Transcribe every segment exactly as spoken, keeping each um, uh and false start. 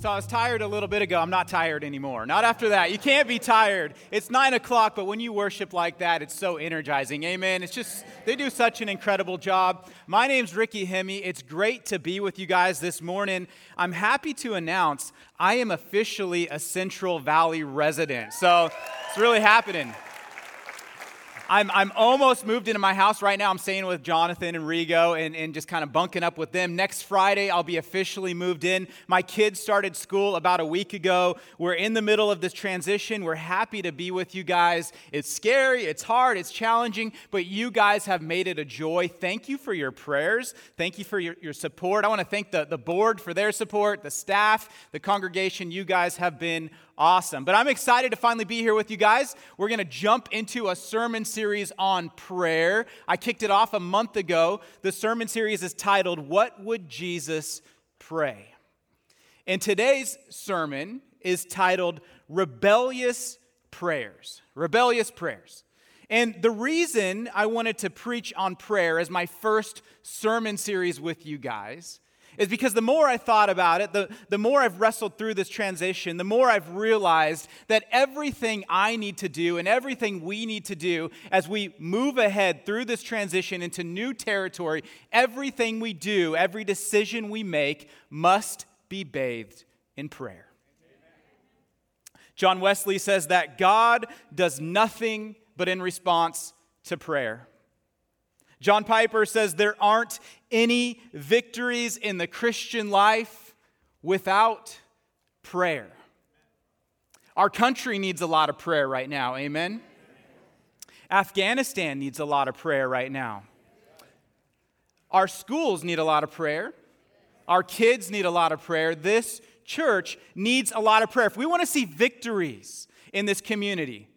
So I was tired a little bit ago. I'm not tired anymore. Not after that. You can't be tired. It's nine o'clock, but when you worship like that, it's so energizing. Amen. It's just, they do such an incredible job. My name's Ricky Hemi. It's great to be with you guys this morning. I'm happy to announce I am officially a Central Valley resident. So it's really happening. I'm I'm almost moved into my house right now. I'm staying with Jonathan and Rigo and, and just kind of bunking up with them. Next Friday, I'll be officially moved in. My kids started school about a week ago. We're in the middle of this transition. We're happy to be with you guys. It's scary. It's hard. It's challenging. But you guys have made it a joy. Thank you for your prayers. Thank you for your, your support. I want to thank the, the board for their support, the staff, the congregation. You guys have been awesome. But I'm excited to finally be here with you guys. We're going to jump into a sermon series on prayer. I kicked it off a month ago. The sermon series is titled, What Would Jesus Pray? And today's sermon is titled, Rebellious Prayers. Rebellious Prayers. And the reason I wanted to preach on prayer as my first sermon series with you guys is because the more I thought about it, the, the more I've wrestled through this transition, the more I've realized that everything I need to do and everything we need to do as we move ahead through this transition into new territory, everything we do, every decision we make must be bathed in prayer. John Wesley says that God does nothing but in response to prayer. John Piper says there aren't any victories in the Christian life without prayer. Our country needs a lot of prayer right now, amen? Afghanistan needs a lot of prayer right now. Our schools need a lot of prayer. Our kids need a lot of prayer. This church needs a lot of prayer. If we want to see victories in this community,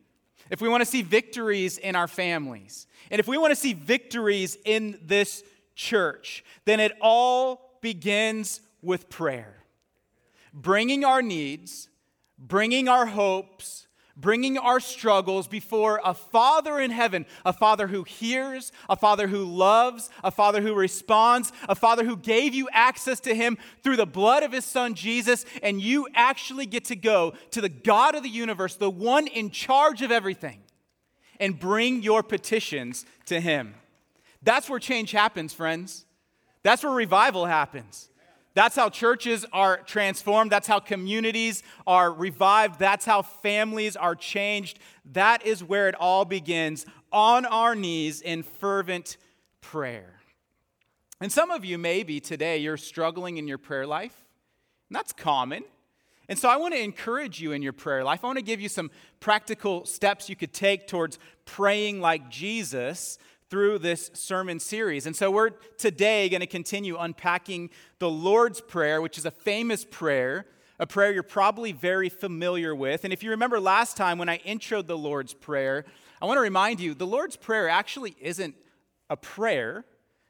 if we want to see victories in our families, and if we want to see victories in this church, then it all begins with prayer. Bringing our needs, bringing our hopes, bringing our struggles before a Father in heaven, a Father who hears, a Father who loves, a Father who responds, a Father who gave you access to Him through the blood of His Son, Jesus, and you actually get to go to the God of the universe, the one in charge of everything, and bring your petitions to Him. That's where change happens, friends. That's where revival happens. That's how churches are transformed. That's how communities are revived. That's how families are changed. That is where it all begins, on our knees in fervent prayer. And some of you, maybe today, you're struggling in your prayer life. And that's common. And so I want to encourage you in your prayer life. I want to give you some practical steps you could take towards praying like Jesus through this sermon series. And so we're today going to continue unpacking the Lord's Prayer, which is a famous prayer, a prayer you're probably very familiar with. And if you remember last time when I introed the Lord's Prayer, I want to remind you, the Lord's Prayer actually isn't a prayer.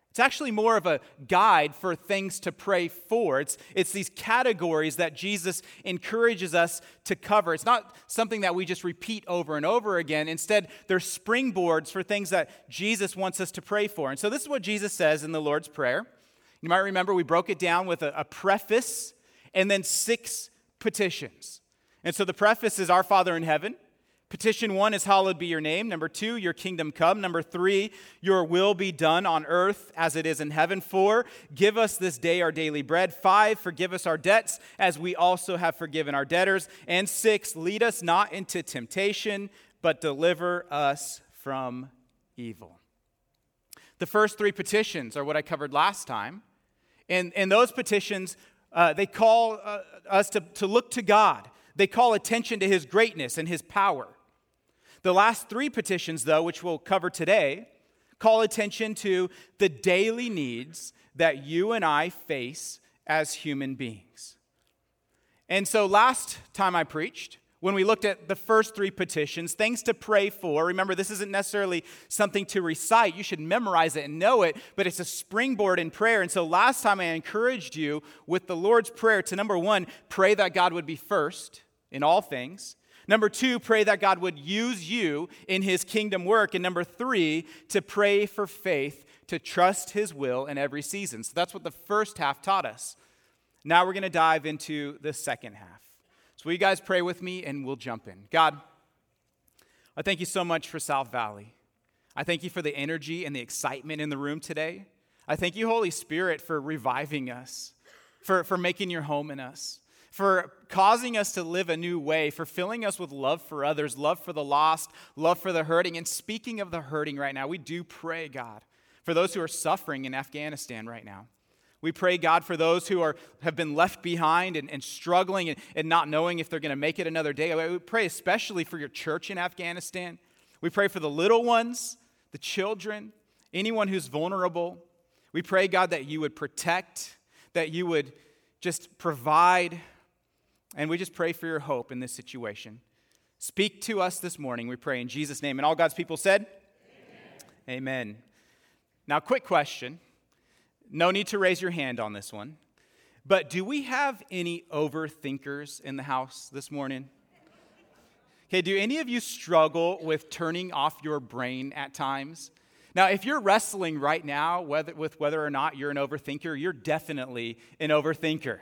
It's actually more of a guide for things to pray for. It's, it's these categories that Jesus encourages us to cover. It's not something that we just repeat over and over again. Instead, they're springboards for things that Jesus wants us to pray for. And so this is what Jesus says in the Lord's Prayer. You might remember we broke it down with a, a preface and then six petitions. And so the preface is, Our Father in Heaven. Petition one is, hallowed be your name. Number two, your kingdom come. Number three, your will be done on earth as it is in heaven. Four, give us this day our daily bread. Five, forgive us our debts as we also have forgiven our debtors. And six, lead us not into temptation, but deliver us from evil. The first three petitions are what I covered last time. And, and those petitions, uh, they call uh, us to, to look to God. They call attention to His greatness and His power. The last three petitions, though, which we'll cover today, call attention to the daily needs that you and I face as human beings. And so last time I preached, when we looked at the first three petitions, things to pray for. Remember, this isn't necessarily something to recite. You should memorize it and know it, but it's a springboard in prayer. And so last time I encouraged you with the Lord's Prayer to, number one, pray that God would be first in all things. Number two, pray that God would use you in his kingdom work. And number three, to pray for faith, to trust his will in every season. So that's what the first half taught us. Now we're going to dive into the second half. So will you guys pray with me and we'll jump in. God, I thank you so much for South Valley. I thank you for the energy and the excitement in the room today. I thank you, Holy Spirit, for reviving us, for, for making your home in us, for causing us to live a new way, for filling us with love for others, love for the lost, love for the hurting. And speaking of the hurting right now, we do pray, God, for those who are suffering in Afghanistan right now. We pray, God, for those who are have been left behind and, and struggling and, and not knowing if they're going to make it another day. We pray especially for your church in Afghanistan. We pray for the little ones, the children, anyone who's vulnerable. We pray, God, that you would protect, that you would just provide. And we just pray for your hope in this situation. Speak to us this morning, we pray in Jesus' name. And all God's people said? Amen. Amen. Now, quick question. No need to raise your hand on this one. But do we have any overthinkers in the house this morning? Okay, do any of you struggle with turning off your brain at times? Now, if you're wrestling right now whether, with whether or not you're an overthinker, you're definitely an overthinker.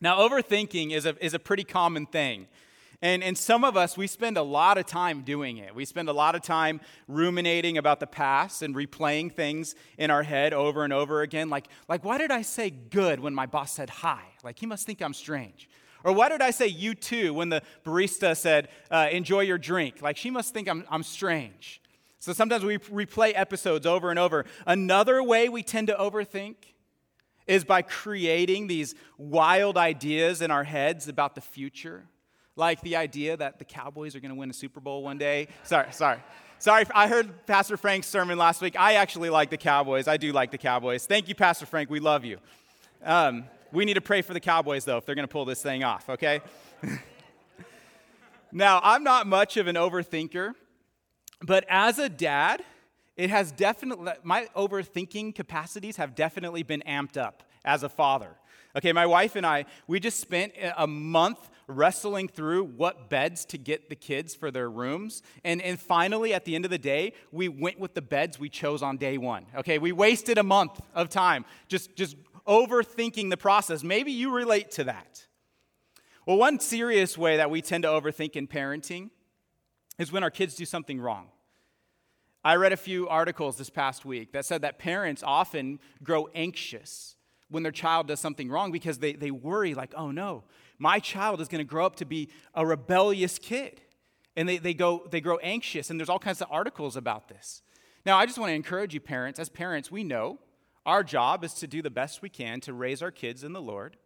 Now, overthinking is a, is a pretty common thing. And, and some of us, we spend a lot of time doing it. We spend a lot of time ruminating about the past and replaying things in our head over and over again. Like, like why did I say good when my boss said hi? Like, he must think I'm strange. Or why did I say you too when the barista said, uh, enjoy your drink? Like, she must think I'm, I'm strange. So sometimes we replay episodes over and over. Another way we tend to overthink is by creating these wild ideas in our heads about the future. Like the idea that the Cowboys are going to win a Super Bowl one day. Sorry, sorry. Sorry, I heard Pastor Frank's sermon last week. I actually like the Cowboys. I do like the Cowboys. Thank you, Pastor Frank. We love you. Um, we need to pray for the Cowboys, though, if they're going to pull this thing off, okay? Now, I'm not much of an overthinker, but as a dad, it has definitely, my overthinking capacities have definitely been amped up as a father. Okay, my wife and I, we just spent a month wrestling through what beds to get the kids for their rooms. And and finally, at the end of the day, we went with the beds we chose on day one. Okay, we wasted a month of time just, just overthinking the process. Maybe you relate to that. Well, one serious way that we tend to overthink in parenting is when our kids do something wrong. I read a few articles this past week that said that parents often grow anxious when their child does something wrong because they, they worry like, oh no, my child is going to grow up to be a rebellious kid. And they, they go they grow anxious, and there's all kinds of articles about this. Now, I just want to encourage you, parents. As parents, we know our job is to do the best we can to raise our kids in the Lord,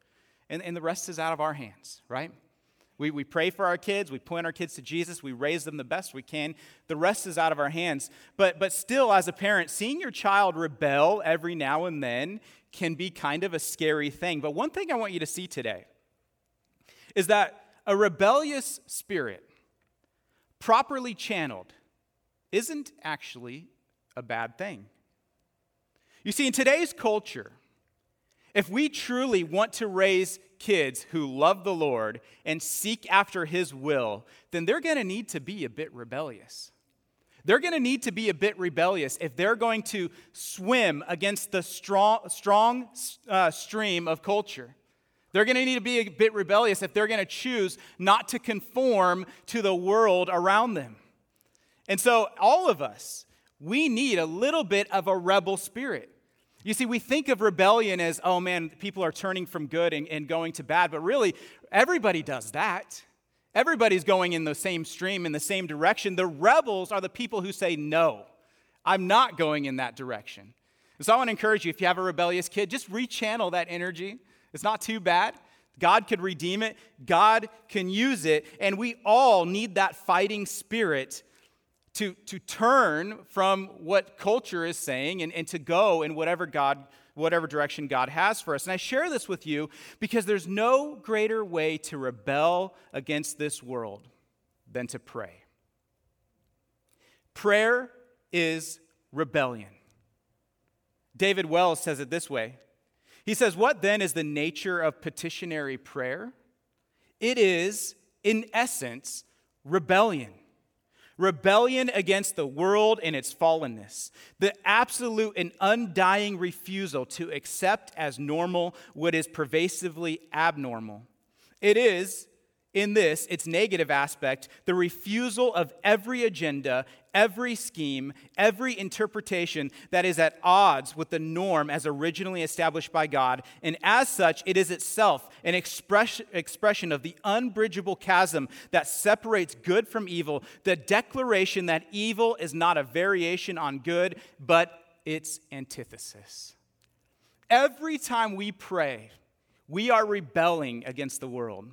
and, and the rest is out of our hands, right? We we pray for our kids, we point our kids to Jesus, we raise them the best we can. The rest is out of our hands. But but still, as a parent, seeing your child rebel every now and then can be kind of a scary thing. But one thing I want you to see today is that a rebellious spirit, properly channeled, isn't actually a bad thing. You see, in today's culture, if we truly want to raise kids who love the Lord and seek after his will, then they're going to need to be a bit rebellious. They're going to need to be a bit rebellious if they're going to swim against the strong, strong uh, stream of culture. They're going to need to be a bit rebellious if they're going to choose not to conform to the world around them. And so all of us, we need a little bit of a rebel spirit. You see, we think of rebellion as, oh man, people are turning from good and, and going to bad. But really, everybody does that. Everybody's going in the same stream, in the same direction. The rebels are the people who say, no, I'm not going in that direction. And so I want to encourage you, if you have a rebellious kid, just rechannel that energy. It's not too bad. God could redeem it. God can use it. And we all need that fighting spirit to, to turn from what culture is saying and, and to go in whatever God whatever direction God has for us. And I share this with you because there's no greater way to rebel against this world than to pray. Prayer is rebellion. David Wells says it this way. He says, "What then is the nature of petitionary prayer? It is, in essence, rebellion. Rebellion against the world and its fallenness. The absolute and undying refusal to accept as normal what is pervasively abnormal. It is, in this, its negative aspect, the refusal of every agenda, every scheme, every interpretation that is at odds with the norm as originally established by God, and as such, it is itself an express, expression of the unbridgeable chasm that separates good from evil, the declaration that evil is not a variation on good, but its antithesis." Every time we pray, we are rebelling against the world.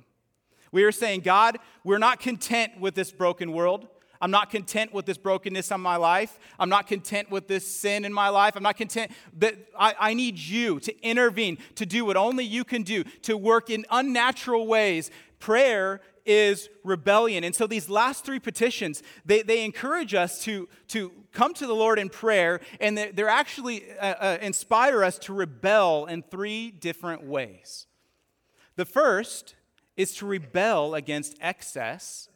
We are saying, God, we're not content with this broken world. I'm not content with this brokenness in my life. I'm not content with this sin in my life. I'm not content. That I, I need you to intervene, to do what only you can do, to work in unnatural ways. Prayer is rebellion. And so these last three petitions, they, they encourage us to, to come to the Lord in prayer, and they're, they're actually uh, uh, inspire us to rebel in three different ways. The first is to rebel against excess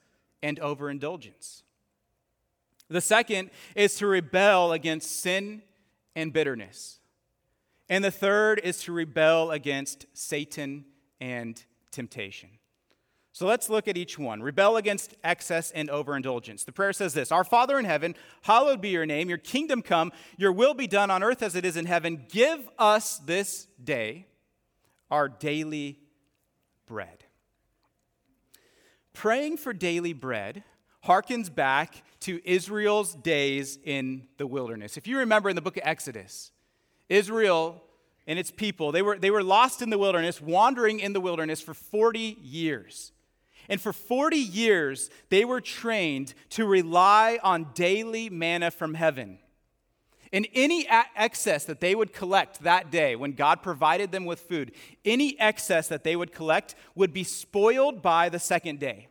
and overindulgence. The second is to rebel against sin and bitterness. And the third is to rebel against Satan and temptation. So let's look at each one. Rebel against excess and overindulgence. The prayer says this: "Our Father in heaven, hallowed be your name. Your kingdom come, your will be done on earth as it is in heaven. Give us this day our daily bread." Praying for daily bread harkens back to Israel's days in the wilderness. If you remember in the book of Exodus, Israel and its people, they were, they were lost in the wilderness, wandering in the wilderness for forty years. And for forty years, they were trained to rely on daily manna from heaven. And any excess that they would collect that day when God provided them with food, any excess that they would collect would be spoiled by the second day.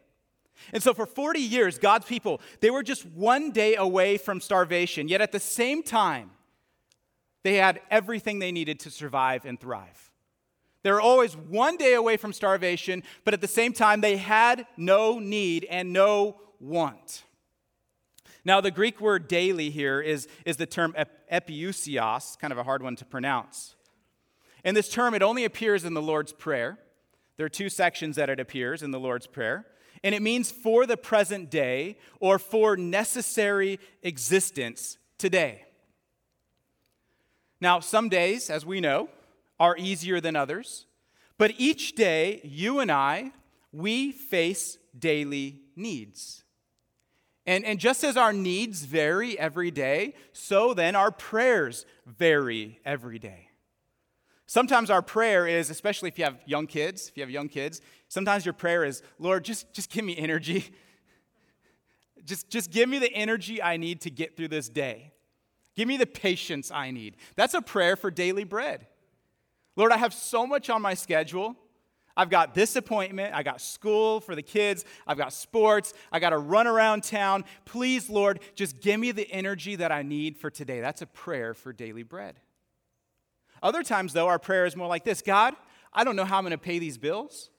And so for forty years, God's people, they were just one day away from starvation. Yet at the same time, they had everything they needed to survive and thrive. They were always one day away from starvation, but at the same time, they had no need and no want. Now, the Greek word daily here is, is the term epiousios, kind of a hard one to pronounce. And this term, it only appears in the Lord's Prayer. There are two sections that it appears in the Lord's Prayer. And it means for the present day or for necessary existence today. Now, some days, as we know, are easier than others. But each day, you and I, we face daily needs. And, and just as our needs vary every day, so then our prayers vary every day. Sometimes our prayer is, especially if you have young kids, if you have young kids, sometimes your prayer is, Lord, just, just give me energy. Just, just give me the energy I need to get through this day. Give me the patience I need. That's a prayer for daily bread. Lord, I have so much on my schedule. I've got this appointment, I got school for the kids, I've got sports, I got to run around town. Please, Lord, just give me the energy that I need for today. That's a prayer for daily bread. Other times, though, our prayer is more like this: God, I don't know how I'm going to pay these bills.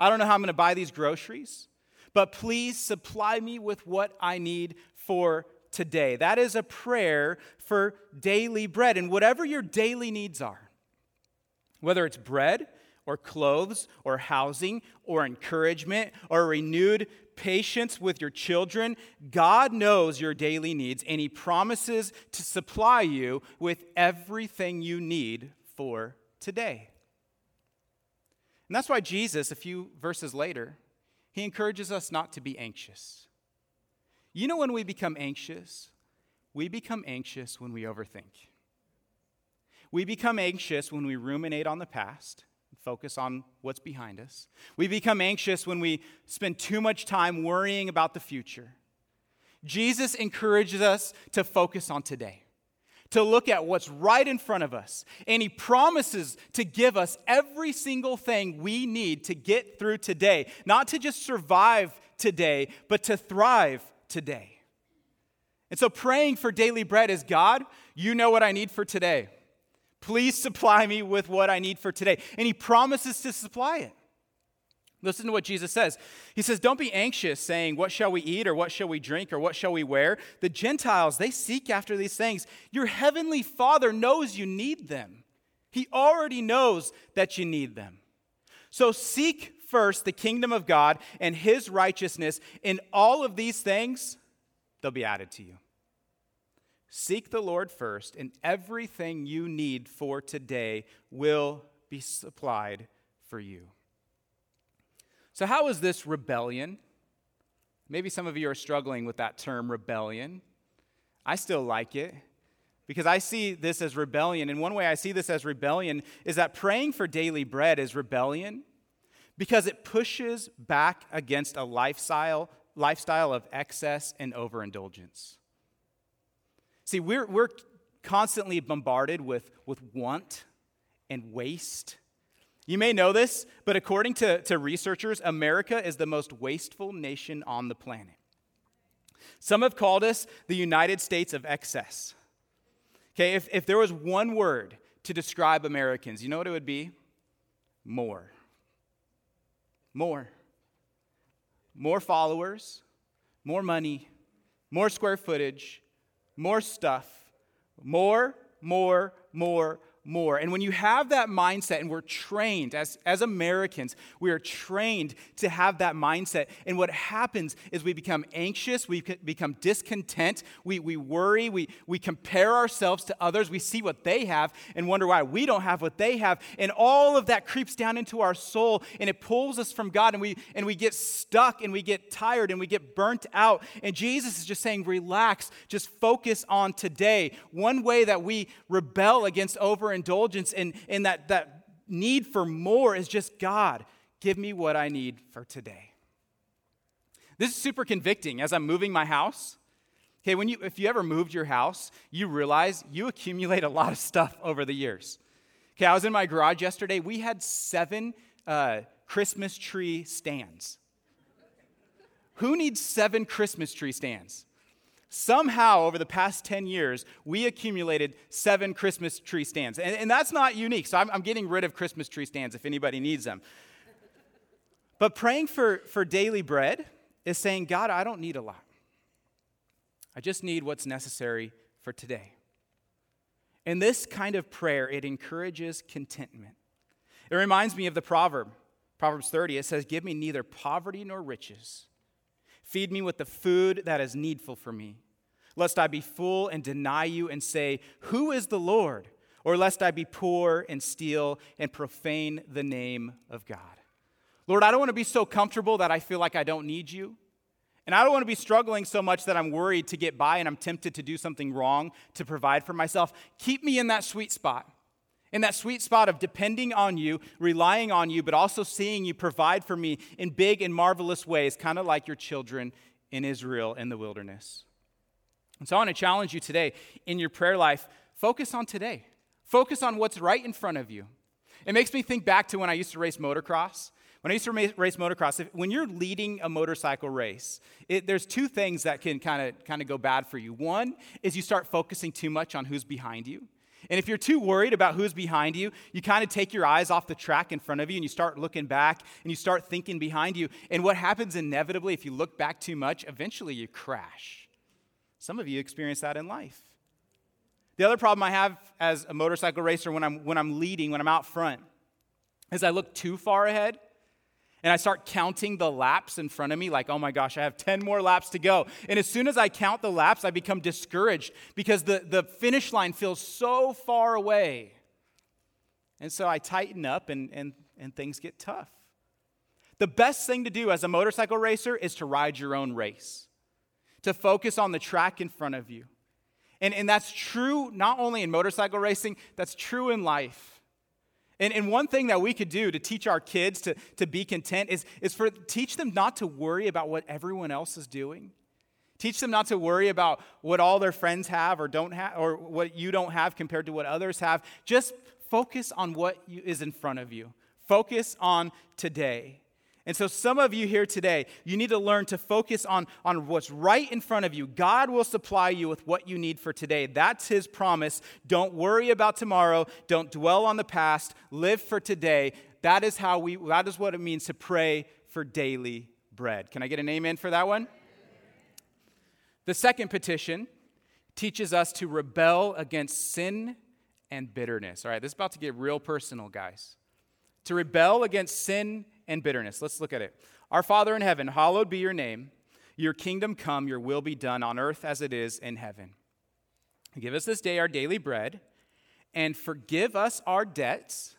I don't know how I'm going to buy these groceries, but please supply me with what I need for today. That is a prayer for daily bread. And whatever your daily needs are, whether it's bread, or clothes, or housing, or encouragement, or renewed patience with your children, God knows your daily needs, and He promises to supply you with everything you need for today. And that's why Jesus, a few verses later, He encourages us not to be anxious. You know when we become anxious? We become anxious when we overthink. We become anxious when we ruminate on the past, focus on what's behind us. We become anxious when we spend too much time worrying about the future. Jesus encourages us to focus on today. to look at what's right in front of us, and he promises to give us every single thing we need to get through today, not to just survive today, but to thrive today. And so praying for daily bread is, God, you know what I need for today. Please supply me with what I need for today. And he promises to supply it. Listen to what Jesus says. He says, don't be anxious saying, what shall we eat or what shall we drink or what shall we wear? The Gentiles, they seek after these things. Your heavenly Father knows you need them. He already knows that you need them. So seek first the kingdom of God and his righteousness, and all of these things, they'll be added to you. Seek the Lord first, and everything you need for today will be supplied for you. So how is this rebellion? Maybe some of you are struggling with that term, rebellion. I still like it because I see this as rebellion. And one way I see this as rebellion is that praying for daily bread is rebellion because it pushes back against a lifestyle, lifestyle of excess and overindulgence. See, we're we're constantly bombarded with, with want and waste. You may know this, but according to, to researchers, America is the most wasteful nation on the planet. Some have called us the United States of excess. Okay, if, if there was one word to describe Americans, you know what it would be? More. More. More followers, more money, more square footage, more stuff, more, more, more, more. And when you have that mindset, and we're trained, as, as Americans, we are trained to have that mindset. And what happens is we become anxious, we become discontent, we, we worry, we, we compare ourselves to others, we see what they have and wonder why we don't have what they have. And all of that creeps down into our soul, and it pulls us from God, and we, and we get stuck, and we get tired, and we get burnt out. And Jesus is just saying, relax, just focus on today. One way that we rebel against over indulgence and, and that, that need for more is just, God, give me what I need for today. This is super convicting as I'm moving my house. Okay, when you if you ever moved your house, you realize you accumulate a lot of stuff over the years. Okay, I was in my garage yesterday. We had seven uh, Christmas tree stands. Who needs seven Christmas tree stands? Somehow, over the past ten years, we accumulated seven Christmas tree stands. And, and that's not unique, so I'm, I'm getting rid of Christmas tree stands if anybody needs them. But praying for, for daily bread is saying, God, I don't need a lot. I just need what's necessary for today. And this kind of prayer, it encourages contentment. It reminds me of the proverb, Proverbs thirty. It says, give me neither poverty nor riches. Feed me with the food that is needful for me, lest I be full and deny you and say, who is the Lord? Or lest I be poor and steal and profane the name of God. Lord, I don't want to be so comfortable that I feel like I don't need you. And I don't want to be struggling so much that I'm worried to get by and I'm tempted to do something wrong to provide for myself. Keep me in that sweet spot. In that sweet spot of depending on you, relying on you, but also seeing you provide for me in big and marvelous ways, kind of like your children in Israel in the wilderness. And so I want to challenge you today in your prayer life, focus on today. Focus on what's right in front of you. It makes me think back to when I used to race motocross. When I used to race motocross, if, when you're leading a motorcycle race, it, there's two things that can kind of kind of go bad for you. One is you start focusing too much on who's behind you. And if you're too worried about who's behind you, you kind of take your eyes off the track in front of you and you start looking back and you start thinking behind you. And what happens inevitably if you look back too much, eventually you crash. Some of you experience that in life. The other problem I have as a motorcycle racer when I'm when I'm leading, when I'm out front, is I look too far ahead and I start counting the laps in front of me like, oh my gosh, I have ten more laps to go. And as soon as I count the laps, I become discouraged because the, the finish line feels so far away. And so I tighten up and, and, and things get tough. The best thing to do as a motorcycle racer is to ride your own race, to focus on the track in front of you. And, and that's true not only in motorcycle racing, that's true in life. And, and one thing that we could do to teach our kids to, to be content is, is for teach them not to worry about what everyone else is doing. Teach them not to worry about what all their friends have or don't have, or what you don't have compared to what others have. Just focus on what you, is in front of you. Focus on today. And so some of you here today, you need to learn to focus on, on what's right in front of you. God will supply you with what you need for today. That's his promise. Don't worry about tomorrow. Don't dwell on the past. Live for today. That is how we. That is what it means to pray for daily bread. Can I get an amen for that one? The second petition teaches us to rebel against sin and bitterness. All right, this is about to get real personal, guys. To rebel against sin and bitterness. Let's look at it. Our Father in heaven, hallowed be your name. Your kingdom come, your will be done on earth as it is in heaven. Give us this day our daily bread, and forgive us our debts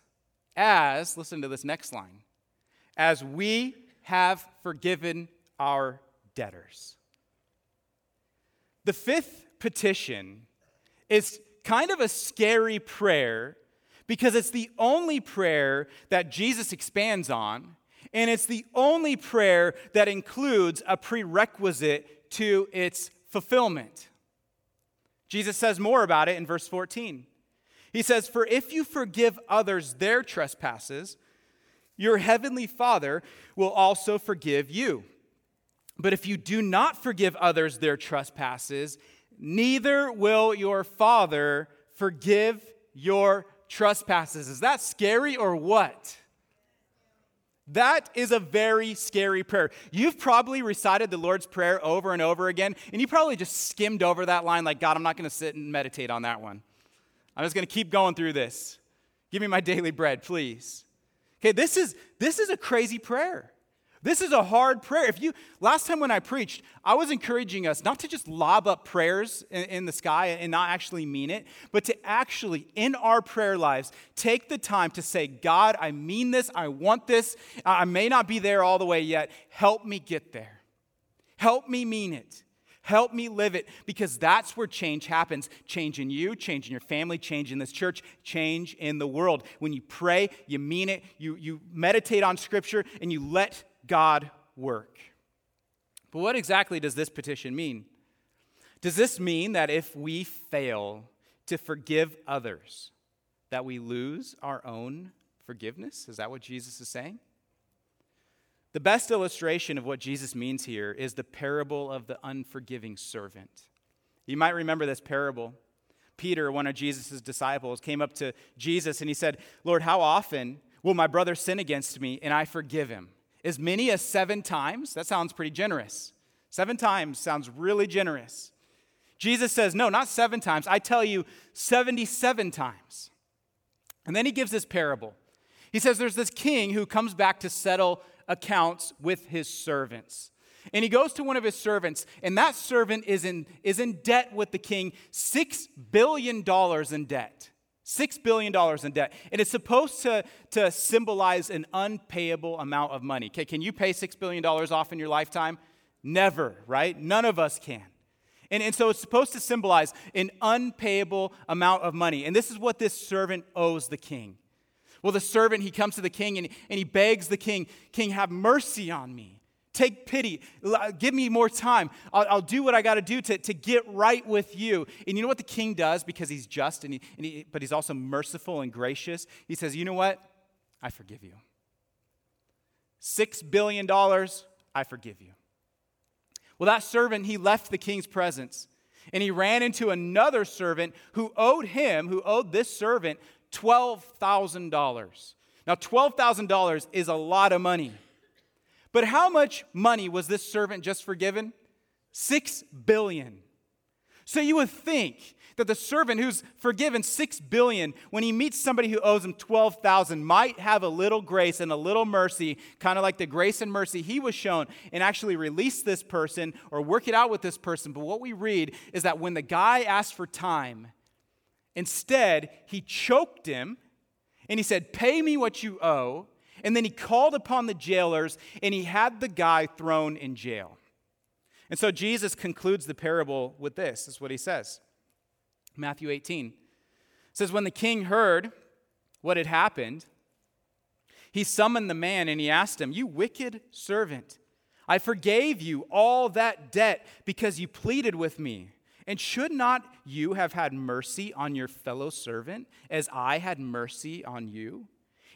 as, listen to this next line, as we have forgiven our debtors. The fifth petition is kind of a scary prayer because it's the only prayer that Jesus expands on, and it's the only prayer that includes a prerequisite to its fulfillment. Jesus says more about it in verse fourteen. He says, "For if you forgive others their trespasses, your heavenly Father will also forgive you. But if you do not forgive others their trespasses, neither will your Father forgive your trespasses." Is that scary or what? That is a very scary prayer. You've probably recited the Lord's Prayer over and over again, and you probably just skimmed over that line like, "God, I'm not going to sit and meditate on that one. I'm just going to keep going through this. Give me my daily bread, please." Okay, this is this is a crazy prayer. This is a hard prayer. If you last time when I preached, I was encouraging us not to just lob up prayers in, in the sky and not actually mean it, but to actually, in our prayer lives, take the time to say, "God, I mean this. I want this. I may not be there all the way yet. Help me get there. Help me mean it. Help me live it," because that's where change happens. Change in you, change in your family, change in this church, change in the world. When you pray, you mean it, you, you meditate on Scripture, and you let God work. But what exactly does this petition mean? Does this mean that if we fail to forgive others, that we lose our own forgiveness? Is that what Jesus is saying? The best illustration of what Jesus means here is the parable of the unforgiving servant. You might remember this parable. Peter, one of Jesus' disciples, came up to Jesus and he said, "Lord, how often will my brother sin against me and I forgive him? As many as seven times?" That sounds pretty generous. Seven times sounds really generous. Jesus says, "No, not seven times. I tell you, seventy-seven times." And then he gives this parable. He says there's this king who comes back to settle accounts with his servants. And he goes to one of his servants, and that servant is in, is in debt with the king, six billion dollars in debt. six billion dollars in debt. And it's supposed to, to symbolize an unpayable amount of money. Okay, can you pay six billion dollars off in your lifetime? Never, right? None of us can. And, and so it's supposed to symbolize an unpayable amount of money. And this is what this servant owes the king. Well, the servant, he comes to the king and, and he begs the king, "King, have mercy on me. Take pity. Give me more time. I'll, I'll do what I got to do to get right with you." And you know what the king does, because he's just, and he, and he, but he's also merciful and gracious? He says, "You know what? I forgive you. Six billion dollars, I forgive you." Well, that servant, he left the king's presence and he ran into another servant who owed him, who owed this servant, twelve thousand dollars. Now, twelve thousand dollars is a lot of money. But how much money was this servant just forgiven? Six billion. So you would think that the servant who's forgiven six billion, when he meets somebody who owes him twelve thousand, might have a little grace and a little mercy, kind of like the grace and mercy he was shown, and actually release this person or work it out with this person. But what we read is that when the guy asked for time, instead, he choked him, and he said, "Pay me what you owe." And then he called upon the jailers, and he had the guy thrown in jail. And so Jesus concludes the parable with this. This is what he says. Matthew eighteen. It says, "When the king heard what had happened, he summoned the man, and he asked him, 'You wicked servant, I forgave you all that debt because you pleaded with me. And should not you have had mercy on your fellow servant as I had mercy on you?"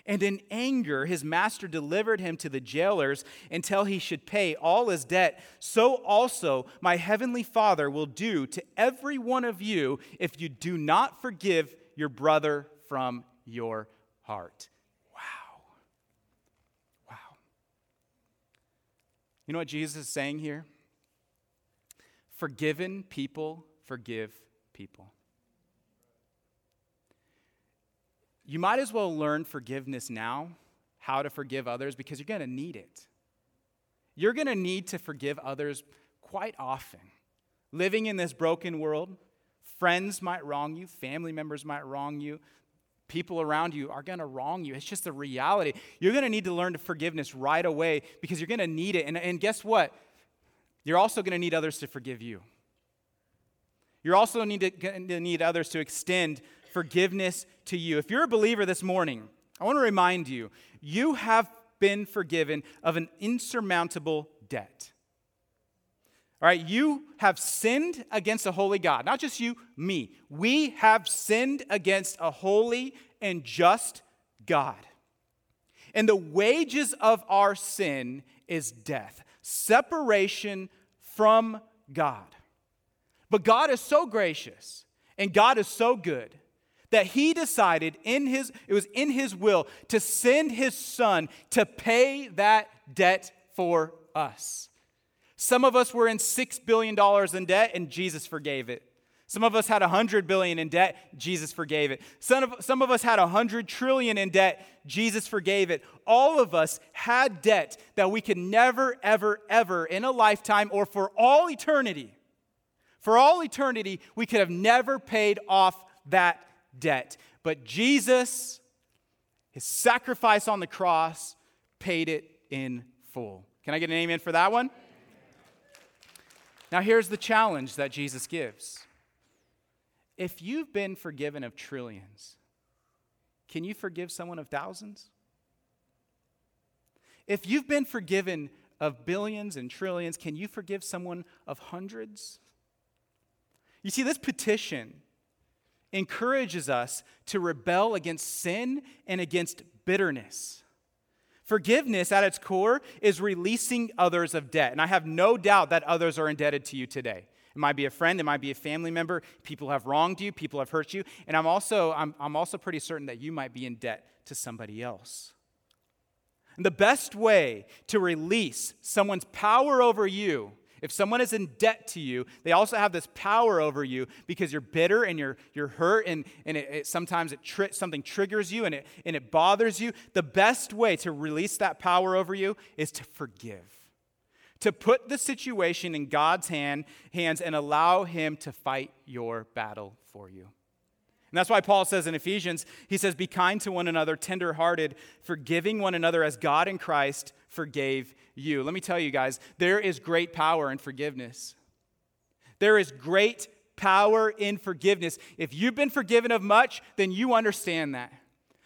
And in anger, his master delivered him to the jailers until he should pay all his debt. So also my heavenly Father will do to every one of you if you do not forgive your brother from your heart. Wow. Wow. You know what Jesus is saying here? Forgiven people forgive people. You might as well learn forgiveness now, how to forgive others, because you're going to need it. You're going to need to forgive others quite often. Living in this broken world, friends might wrong you, family members might wrong you, people around you are going to wrong you. It's just a reality. You're going to need to learn forgiveness right away because you're going to need it. And, and guess what? You're also going to need others to forgive you. You're also going to need others to extend forgiveness to you. If you're a believer this morning, I want to remind you, you have been forgiven of an insurmountable debt. All right, you have sinned against a holy God. Not just you, me. We have sinned against a holy and just God. And the wages of our sin is death, separation from God. But God is so gracious and God is so good that he decided in his, it was in his will to send his son to pay that debt for us. Some of us were in six billion dollars in debt and Jesus forgave it. Some of us had one hundred billion dollars in debt, Jesus forgave it. Some of, some of us had one hundred trillion dollars in debt, Jesus forgave it. All of us had debt that we could never, ever, ever in a lifetime or for all eternity, for all eternity, we could have never paid off that debt. But Jesus, his sacrifice on the cross, paid it in full. Can I get an amen for that one? Now here's the challenge that Jesus gives. If you've been forgiven of trillions, can you forgive someone of thousands? If you've been forgiven of billions and trillions, can you forgive someone of hundreds? You see, this petition encourages us to rebel against sin and against bitterness. Forgiveness at its core is releasing others of debt. And I have no doubt that others are indebted to you today. It might be a friend, it might be a family member. People have wronged you, people have hurt you. And I'm also, I'm, I'm also pretty certain that you might be in debt to somebody else. And the best way to release someone's power over you, if someone is in debt to you, they also have this power over you because you're bitter and you're you're hurt and, and it, it, sometimes it tri- something triggers you and it, and it bothers you. The best way to release that power over you is to forgive. To put the situation in God's hand, hands and allow him to fight your battle for you. And that's why Paul says in Ephesians, he says, "Be kind to one another, tenderhearted, forgiving one another as God in Christ forgave you." Let me tell you guys, there is great power in forgiveness. There is great power in forgiveness. If you've been forgiven of much, then you understand that.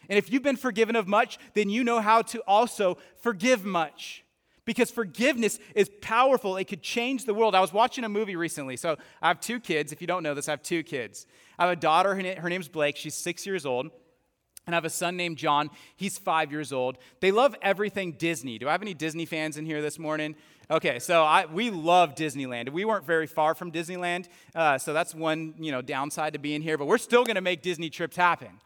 And if you've been forgiven of much, then you know how to also forgive much. Because forgiveness is powerful. It could change the world. I was watching a movie recently. So I have two kids. If you don't know this, I have two kids. I have a daughter. Her name's Blake. She's six years old. And I have a son named John. He's five years old. They love everything Disney. Do I have any Disney fans in here this morning? Okay, so I, we love Disneyland. We weren't very far from Disneyland. Uh, so that's one, you know, downside to being here. But we're still going to make Disney trips happen.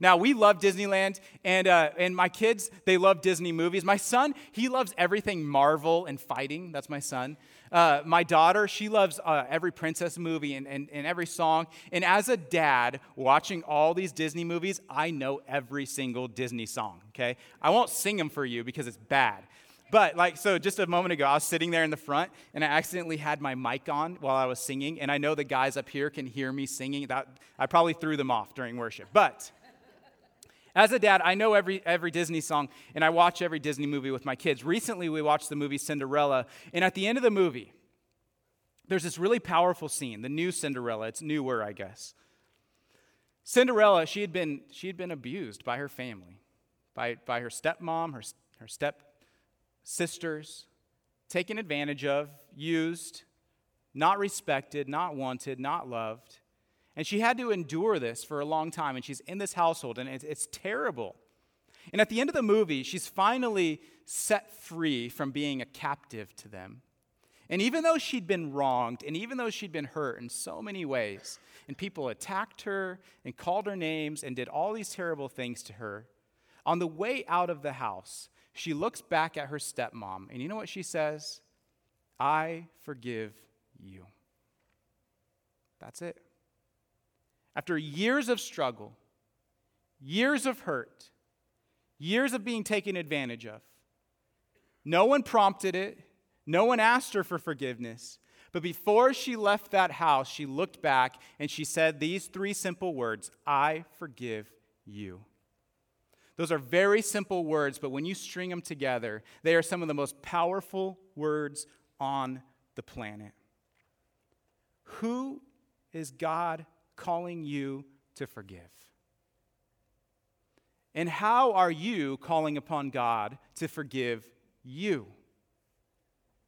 Now, we love Disneyland, and uh, and my kids, they love Disney movies. My son, he loves everything Marvel and fighting. That's my son. Uh, my daughter, she loves uh, every princess movie and, and, and every song. And as a dad, watching all these Disney movies, I know every single Disney song, okay? I won't sing them for you because it's bad. But, like, so just a moment ago, I was sitting there in the front, and I accidentally had my mic on while I was singing, and I know the guys up here can hear me singing. That I probably threw them off during worship, but as a dad, I know every every Disney song, and I watch every Disney movie with my kids. Recently, we watched the movie Cinderella, and at the end of the movie, there's this really powerful scene, the new Cinderella. It's newer, I guess. Cinderella, she had been she had been abused by her family, by, by her stepmom, her, her step sisters. taken advantage of, used, not respected, not wanted, not loved. And she had to endure this for a long time, and she's in this household, and it's, it's terrible. And at the end of the movie, she's finally set free from being a captive to them. And even though she'd been wronged, and even though she'd been hurt in so many ways, and people attacked her and called her names and did all these terrible things to her, on the way out of the house, she looks back at her stepmom, and you know what she says? I forgive you. That's it. After years of struggle, years of hurt, years of being taken advantage of, no one prompted it, no one asked her for forgiveness, but before she left that house, she looked back and she said these three simple words, I forgive you. Those are very simple words, but when you string them together, they are some of the most powerful words on the planet. Who is God calling you to forgive? And how are you calling upon God to forgive you?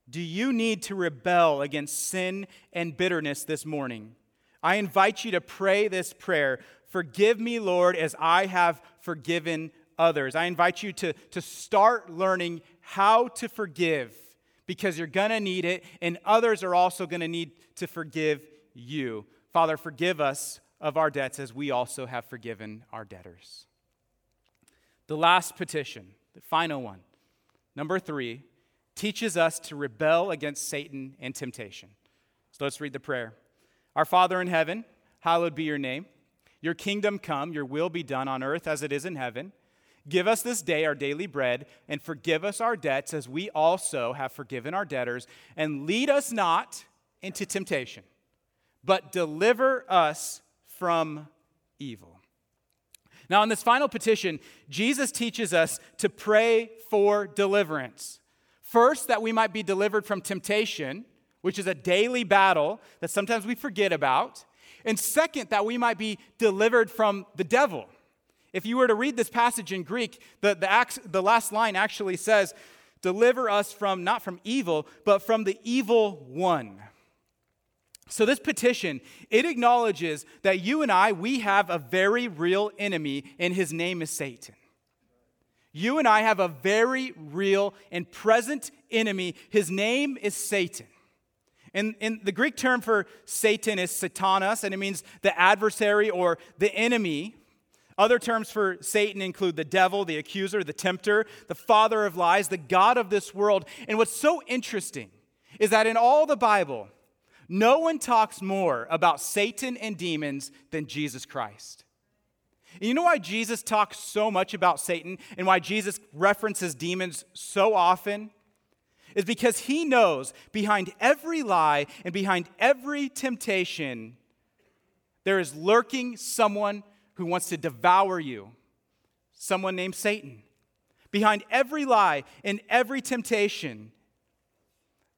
Do you need to rebel against sin and bitterness this morning? I invite you to pray this prayer. Forgive me, Lord, as I have forgiven others. I invite you to, to start learning how to forgive because you're going to need it, and others are also going to need to forgive you. Father, forgive us of our debts as we also have forgiven our debtors. The last petition, the final one, number three, teaches us to rebel against Satan and temptation. So let's read the prayer. Our Father in heaven, hallowed be your name. Your kingdom come, your will be done on earth as it is in heaven. Give us this day our daily bread, and forgive us our debts as we also have forgiven our debtors. And lead us not into temptation, but deliver us from evil. Now, in this final petition, Jesus teaches us to pray for deliverance. First, that we might be delivered from temptation, which is a daily battle that sometimes we forget about. And second, that we might be delivered from the devil. If you were to read this passage in Greek, the, the, acts, the last line actually says, deliver us from, not from evil, but from the evil one. So this petition, it acknowledges that you and I, we have a very real enemy, and his name is Satan. You and I have a very real and present enemy. His name is Satan. And, and the Greek term for Satan is Satanas, and it means the adversary or the enemy. Other terms for Satan include the devil, the accuser, the tempter, the father of lies, the god of this world. And what's so interesting is that in all the Bible, no one talks more about Satan and demons than Jesus Christ. And you know why Jesus talks so much about Satan and why Jesus references demons so often? Is because he knows behind every lie and behind every temptation, there is lurking someone who wants to devour you, someone named Satan. Behind every lie and every temptation,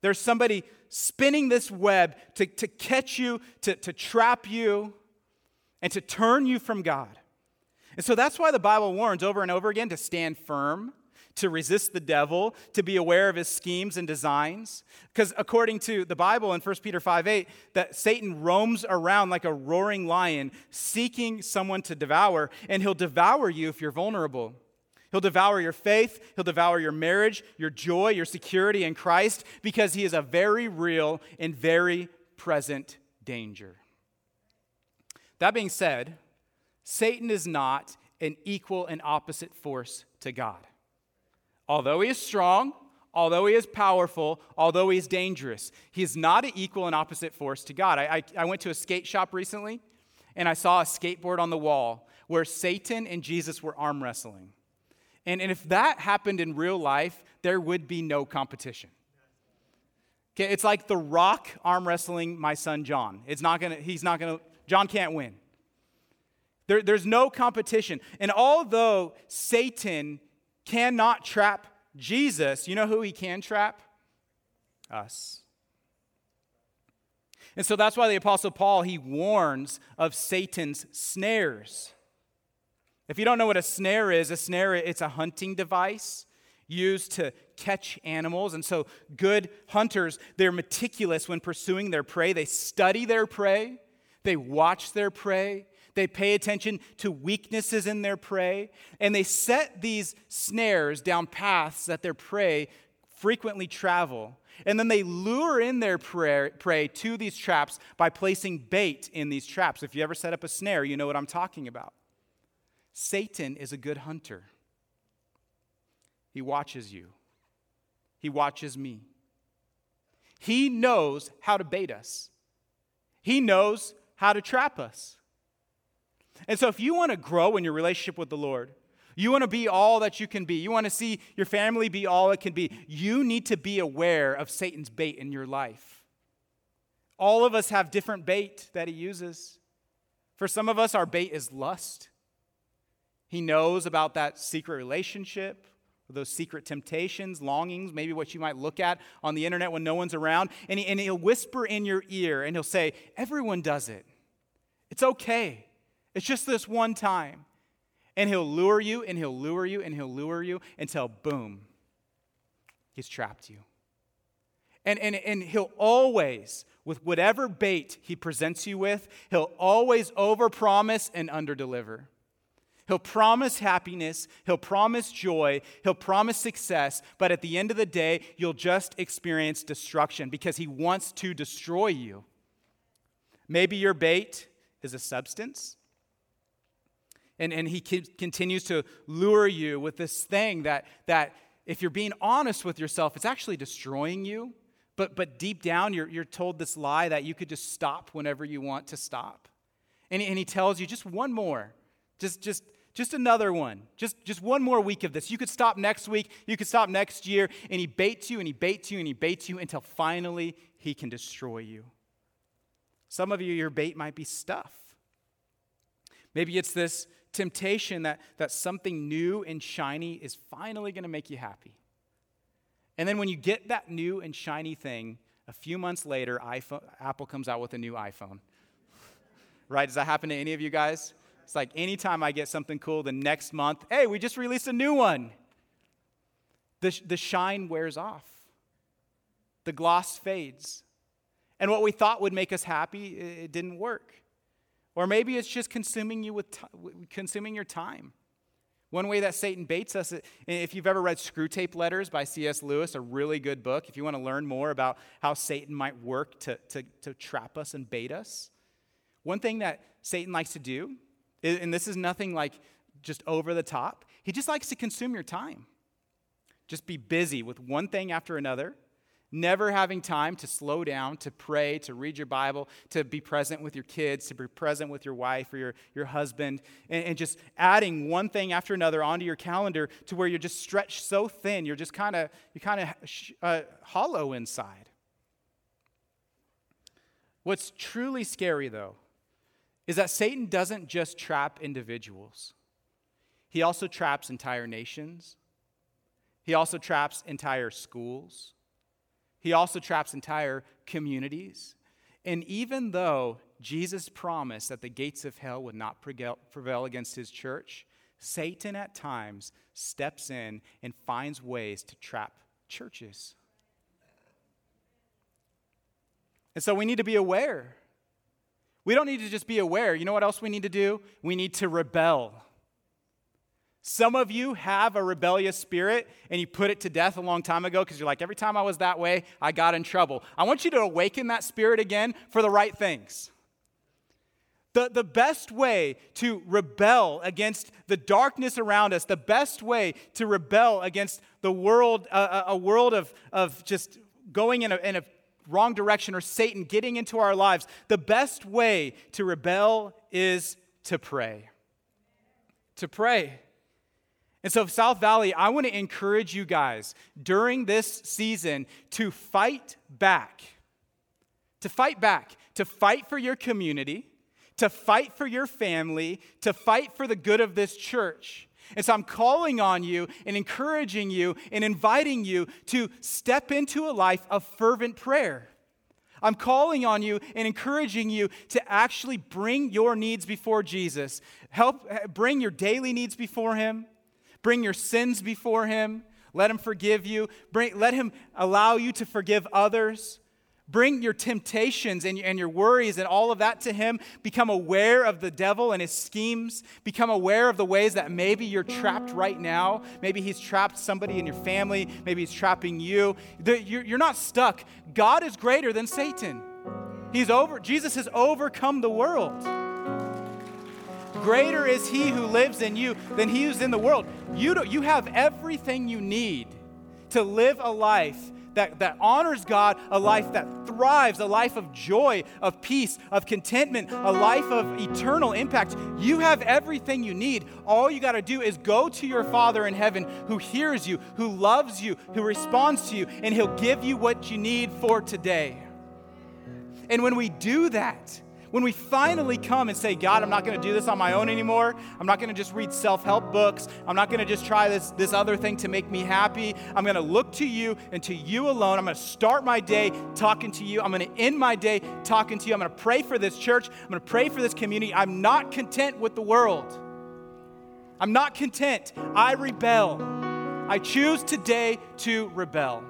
there's somebody spinning this web to, to catch you, to, to trap you, and to turn you from God. And so that's why the Bible warns over and over again to stand firm, to resist the devil, to be aware of his schemes and designs. Because according to the Bible in First Peter five eight, that Satan roams around like a roaring lion, seeking someone to devour, and he'll devour you if you're vulnerable. He'll devour your faith, he'll devour your marriage, your joy, your security in Christ, because he is a very real and very present danger. That being said, Satan is not an equal and opposite force to God. Although he is strong, although he is powerful, although he is dangerous, he is not an equal and opposite force to God. I, I, I went to a skate shop recently, and I saw a skateboard on the wall where Satan and Jesus were arm wrestling. And, and if that happened in real life, there would be no competition. Okay, it's like The Rock arm wrestling my son John. It's not gonna, he's not gonna, John can't win. There, there's no competition. And although Satan cannot trap Jesus, you know who he can trap? Us. And so that's why the Apostle Paul, he warns of Satan's snares. If you don't know what a snare is, a snare, it's a hunting device. used to catch animals. And so good hunters, they're meticulous when pursuing their prey. They study their prey. They watch their prey. They pay attention to weaknesses in their prey. And they set these snares down paths that their prey frequently travel. And then they lure in their prey to these traps by placing bait in these traps. If you ever set up a snare, you know what I'm talking about. Satan is a good hunter. He watches you. He watches me. He knows how to bait us. He knows how to trap us. And so if you want to grow in your relationship with the Lord, you want to be all that you can be, you want to see your family be all it can be, you need to be aware of Satan's bait in your life. All of us have different bait that he uses. For some of us, our bait is lust. He knows about that secret relationship, those secret temptations, longings, maybe what you might look at on the internet when no one's around. And, he, and he'll whisper in your ear and he'll say, everyone does it. It's okay. It's just this one time. And he'll lure you and he'll lure you and he'll lure you until boom, he's trapped you. And, and, and he'll always, with whatever bait he presents you with, he'll always overpromise and underdeliver. He'll promise happiness, he'll promise joy, he'll promise success, but at the end of the day, you'll just experience destruction because he wants to destroy you. Maybe your bait is a substance, and, and he c- continues to lure you with this thing that, that if you're being honest with yourself, it's actually destroying you, but, but deep down, you're, you're told this lie that you could just stop whenever you want to stop. And, and he tells you, just one more, just, just, Just another one. Just just one more week of this. You could stop next week. You could stop next year. And he baits you and he baits you and he baits you until finally he can destroy you. Some of you, your bait might be stuff. Maybe it's this temptation that, that something new and shiny is finally going to make you happy. And then when you get that new and shiny thing, a few months later, iPhone, Apple comes out with a new iPhone. Right? Does that happen to any of you guys? It's like anytime I get something cool, the next month, hey, we just released a new one. The, sh- the shine wears off. The gloss fades. And what we thought would make us happy, it, it didn't work. Or maybe it's just consuming you with t- consuming your time. One way that Satan baits us, if you've ever read Screwtape Letters by C S. Lewis, a really good book, if you want to learn more about how Satan might work to, to, to trap us and bait us, one thing that Satan likes to do, and this is nothing like just over the top, he just likes to consume your time. Just be busy with one thing after another, never having time to slow down, to pray, to read your Bible, to be present with your kids, to be present with your wife or your, your husband, and, and just adding one thing after another onto your calendar to where you're just stretched so thin, you're just kind of you're kind of uh, hollow inside. What's truly scary, though, is that Satan doesn't just trap individuals. He also traps entire nations. He also traps entire schools. He also traps entire communities. And even though Jesus promised that the gates of hell would not prevail against his church, Satan at times steps in and finds ways to trap churches. And so we need to be aware. We don't need to just be aware. You know what else we need to do? We need to rebel. Some of you have a rebellious spirit, and you put it to death a long time ago because you're like, every time I was that way, I got in trouble. I want you to awaken that spirit again for the right things. The, the best way to rebel against the darkness around us, the best way to rebel against the world, uh, a world of, of just going in a, in a wrong direction or Satan getting into our lives, the best way to rebel is to pray. To pray. And so South Valley, I want to encourage you guys during this season to fight back. To fight back. To fight for your community. To fight for your family. To fight for the good of this church. And so I'm calling on you and encouraging you and inviting you to step into a life of fervent prayer. I'm calling on you and encouraging you to actually bring your needs before Jesus. Help bring your daily needs before him. Bring your sins before him. Let him forgive you. Bring, let him allow you to forgive others. Bring your temptations and, and your worries and all of that to him. Become aware of the devil and his schemes. Become aware of the ways that maybe you're trapped right now. Maybe he's trapped somebody in your family. Maybe he's trapping you. You're not stuck. God is greater than Satan. He's over. Jesus has overcome the world. Greater is he who lives in you than he who's in the world. You do, you have everything you need to live a life that, that honors God, a life that thrives, a life of joy, of peace, of contentment, a life of eternal impact. You have everything you need. All you got to do is go to your Father in heaven who hears you, who loves you, who responds to you, and he'll give you what you need for today. And when we do that, when we finally come and say, God, I'm not going to do this on my own anymore. I'm not going to just read self-help books. I'm not going to just try this, this other thing to make me happy. I'm going to look to you and to you alone. I'm going to start my day talking to you. I'm going to end my day talking to you. I'm going to pray for this church. I'm going to pray for this community. I'm not content with the world. I'm not content. I rebel. I choose today to rebel.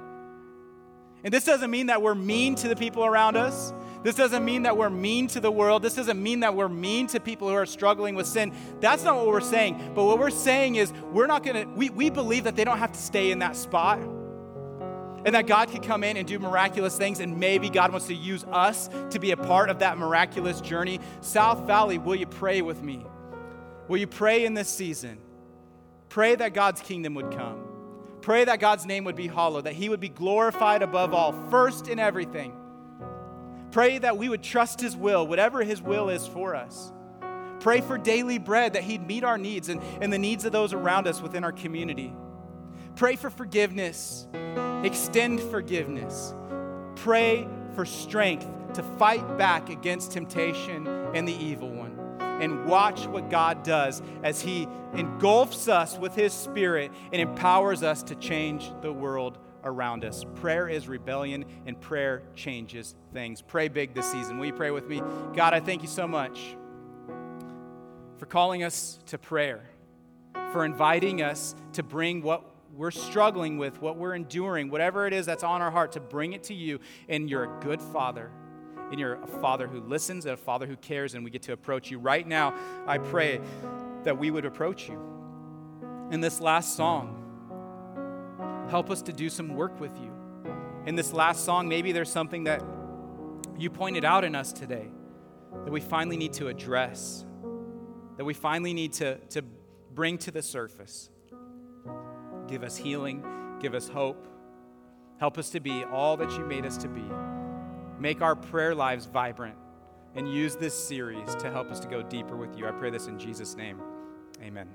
And this doesn't mean that we're mean to the people around us. This doesn't mean that we're mean to the world. This doesn't mean that we're mean to people who are struggling with sin. That's not what we're saying. But what we're saying is we're not going to, we, we believe that they don't have to stay in that spot and that God could come in and do miraculous things, and maybe God wants to use us to be a part of that miraculous journey. South Valley, will you pray with me? Will you pray in this season? Pray that God's kingdom would come. Pray that God's name would be hallowed, that he would be glorified above all, first in everything. Pray that we would trust his will, whatever his will is for us. Pray for daily bread, that he'd meet our needs and, and the needs of those around us within our community. Pray for forgiveness. Extend forgiveness. Pray for strength to fight back against temptation and the evil one. And watch what God does as he engulfs us with his spirit and empowers us to change the world around us. Prayer is rebellion, and prayer changes things. Pray big this season. Will you pray with me? God, I thank you so much for calling us to prayer, for inviting us to bring what we're struggling with, what we're enduring, whatever it is that's on our heart, to bring it to you. And you're a good Father, and you're a Father who listens and a Father who cares, and we get to approach you. Right now, I pray that we would approach you. In this last song, help us to do some work with you. In this last song, maybe there's something that you pointed out in us today that we finally need to address, that we finally need to, to bring to the surface. Give us healing. Give us hope. Help us to be all that you made us to be. Make our prayer lives vibrant, and use this series to help us to go deeper with you. I pray this in Jesus' name. Amen.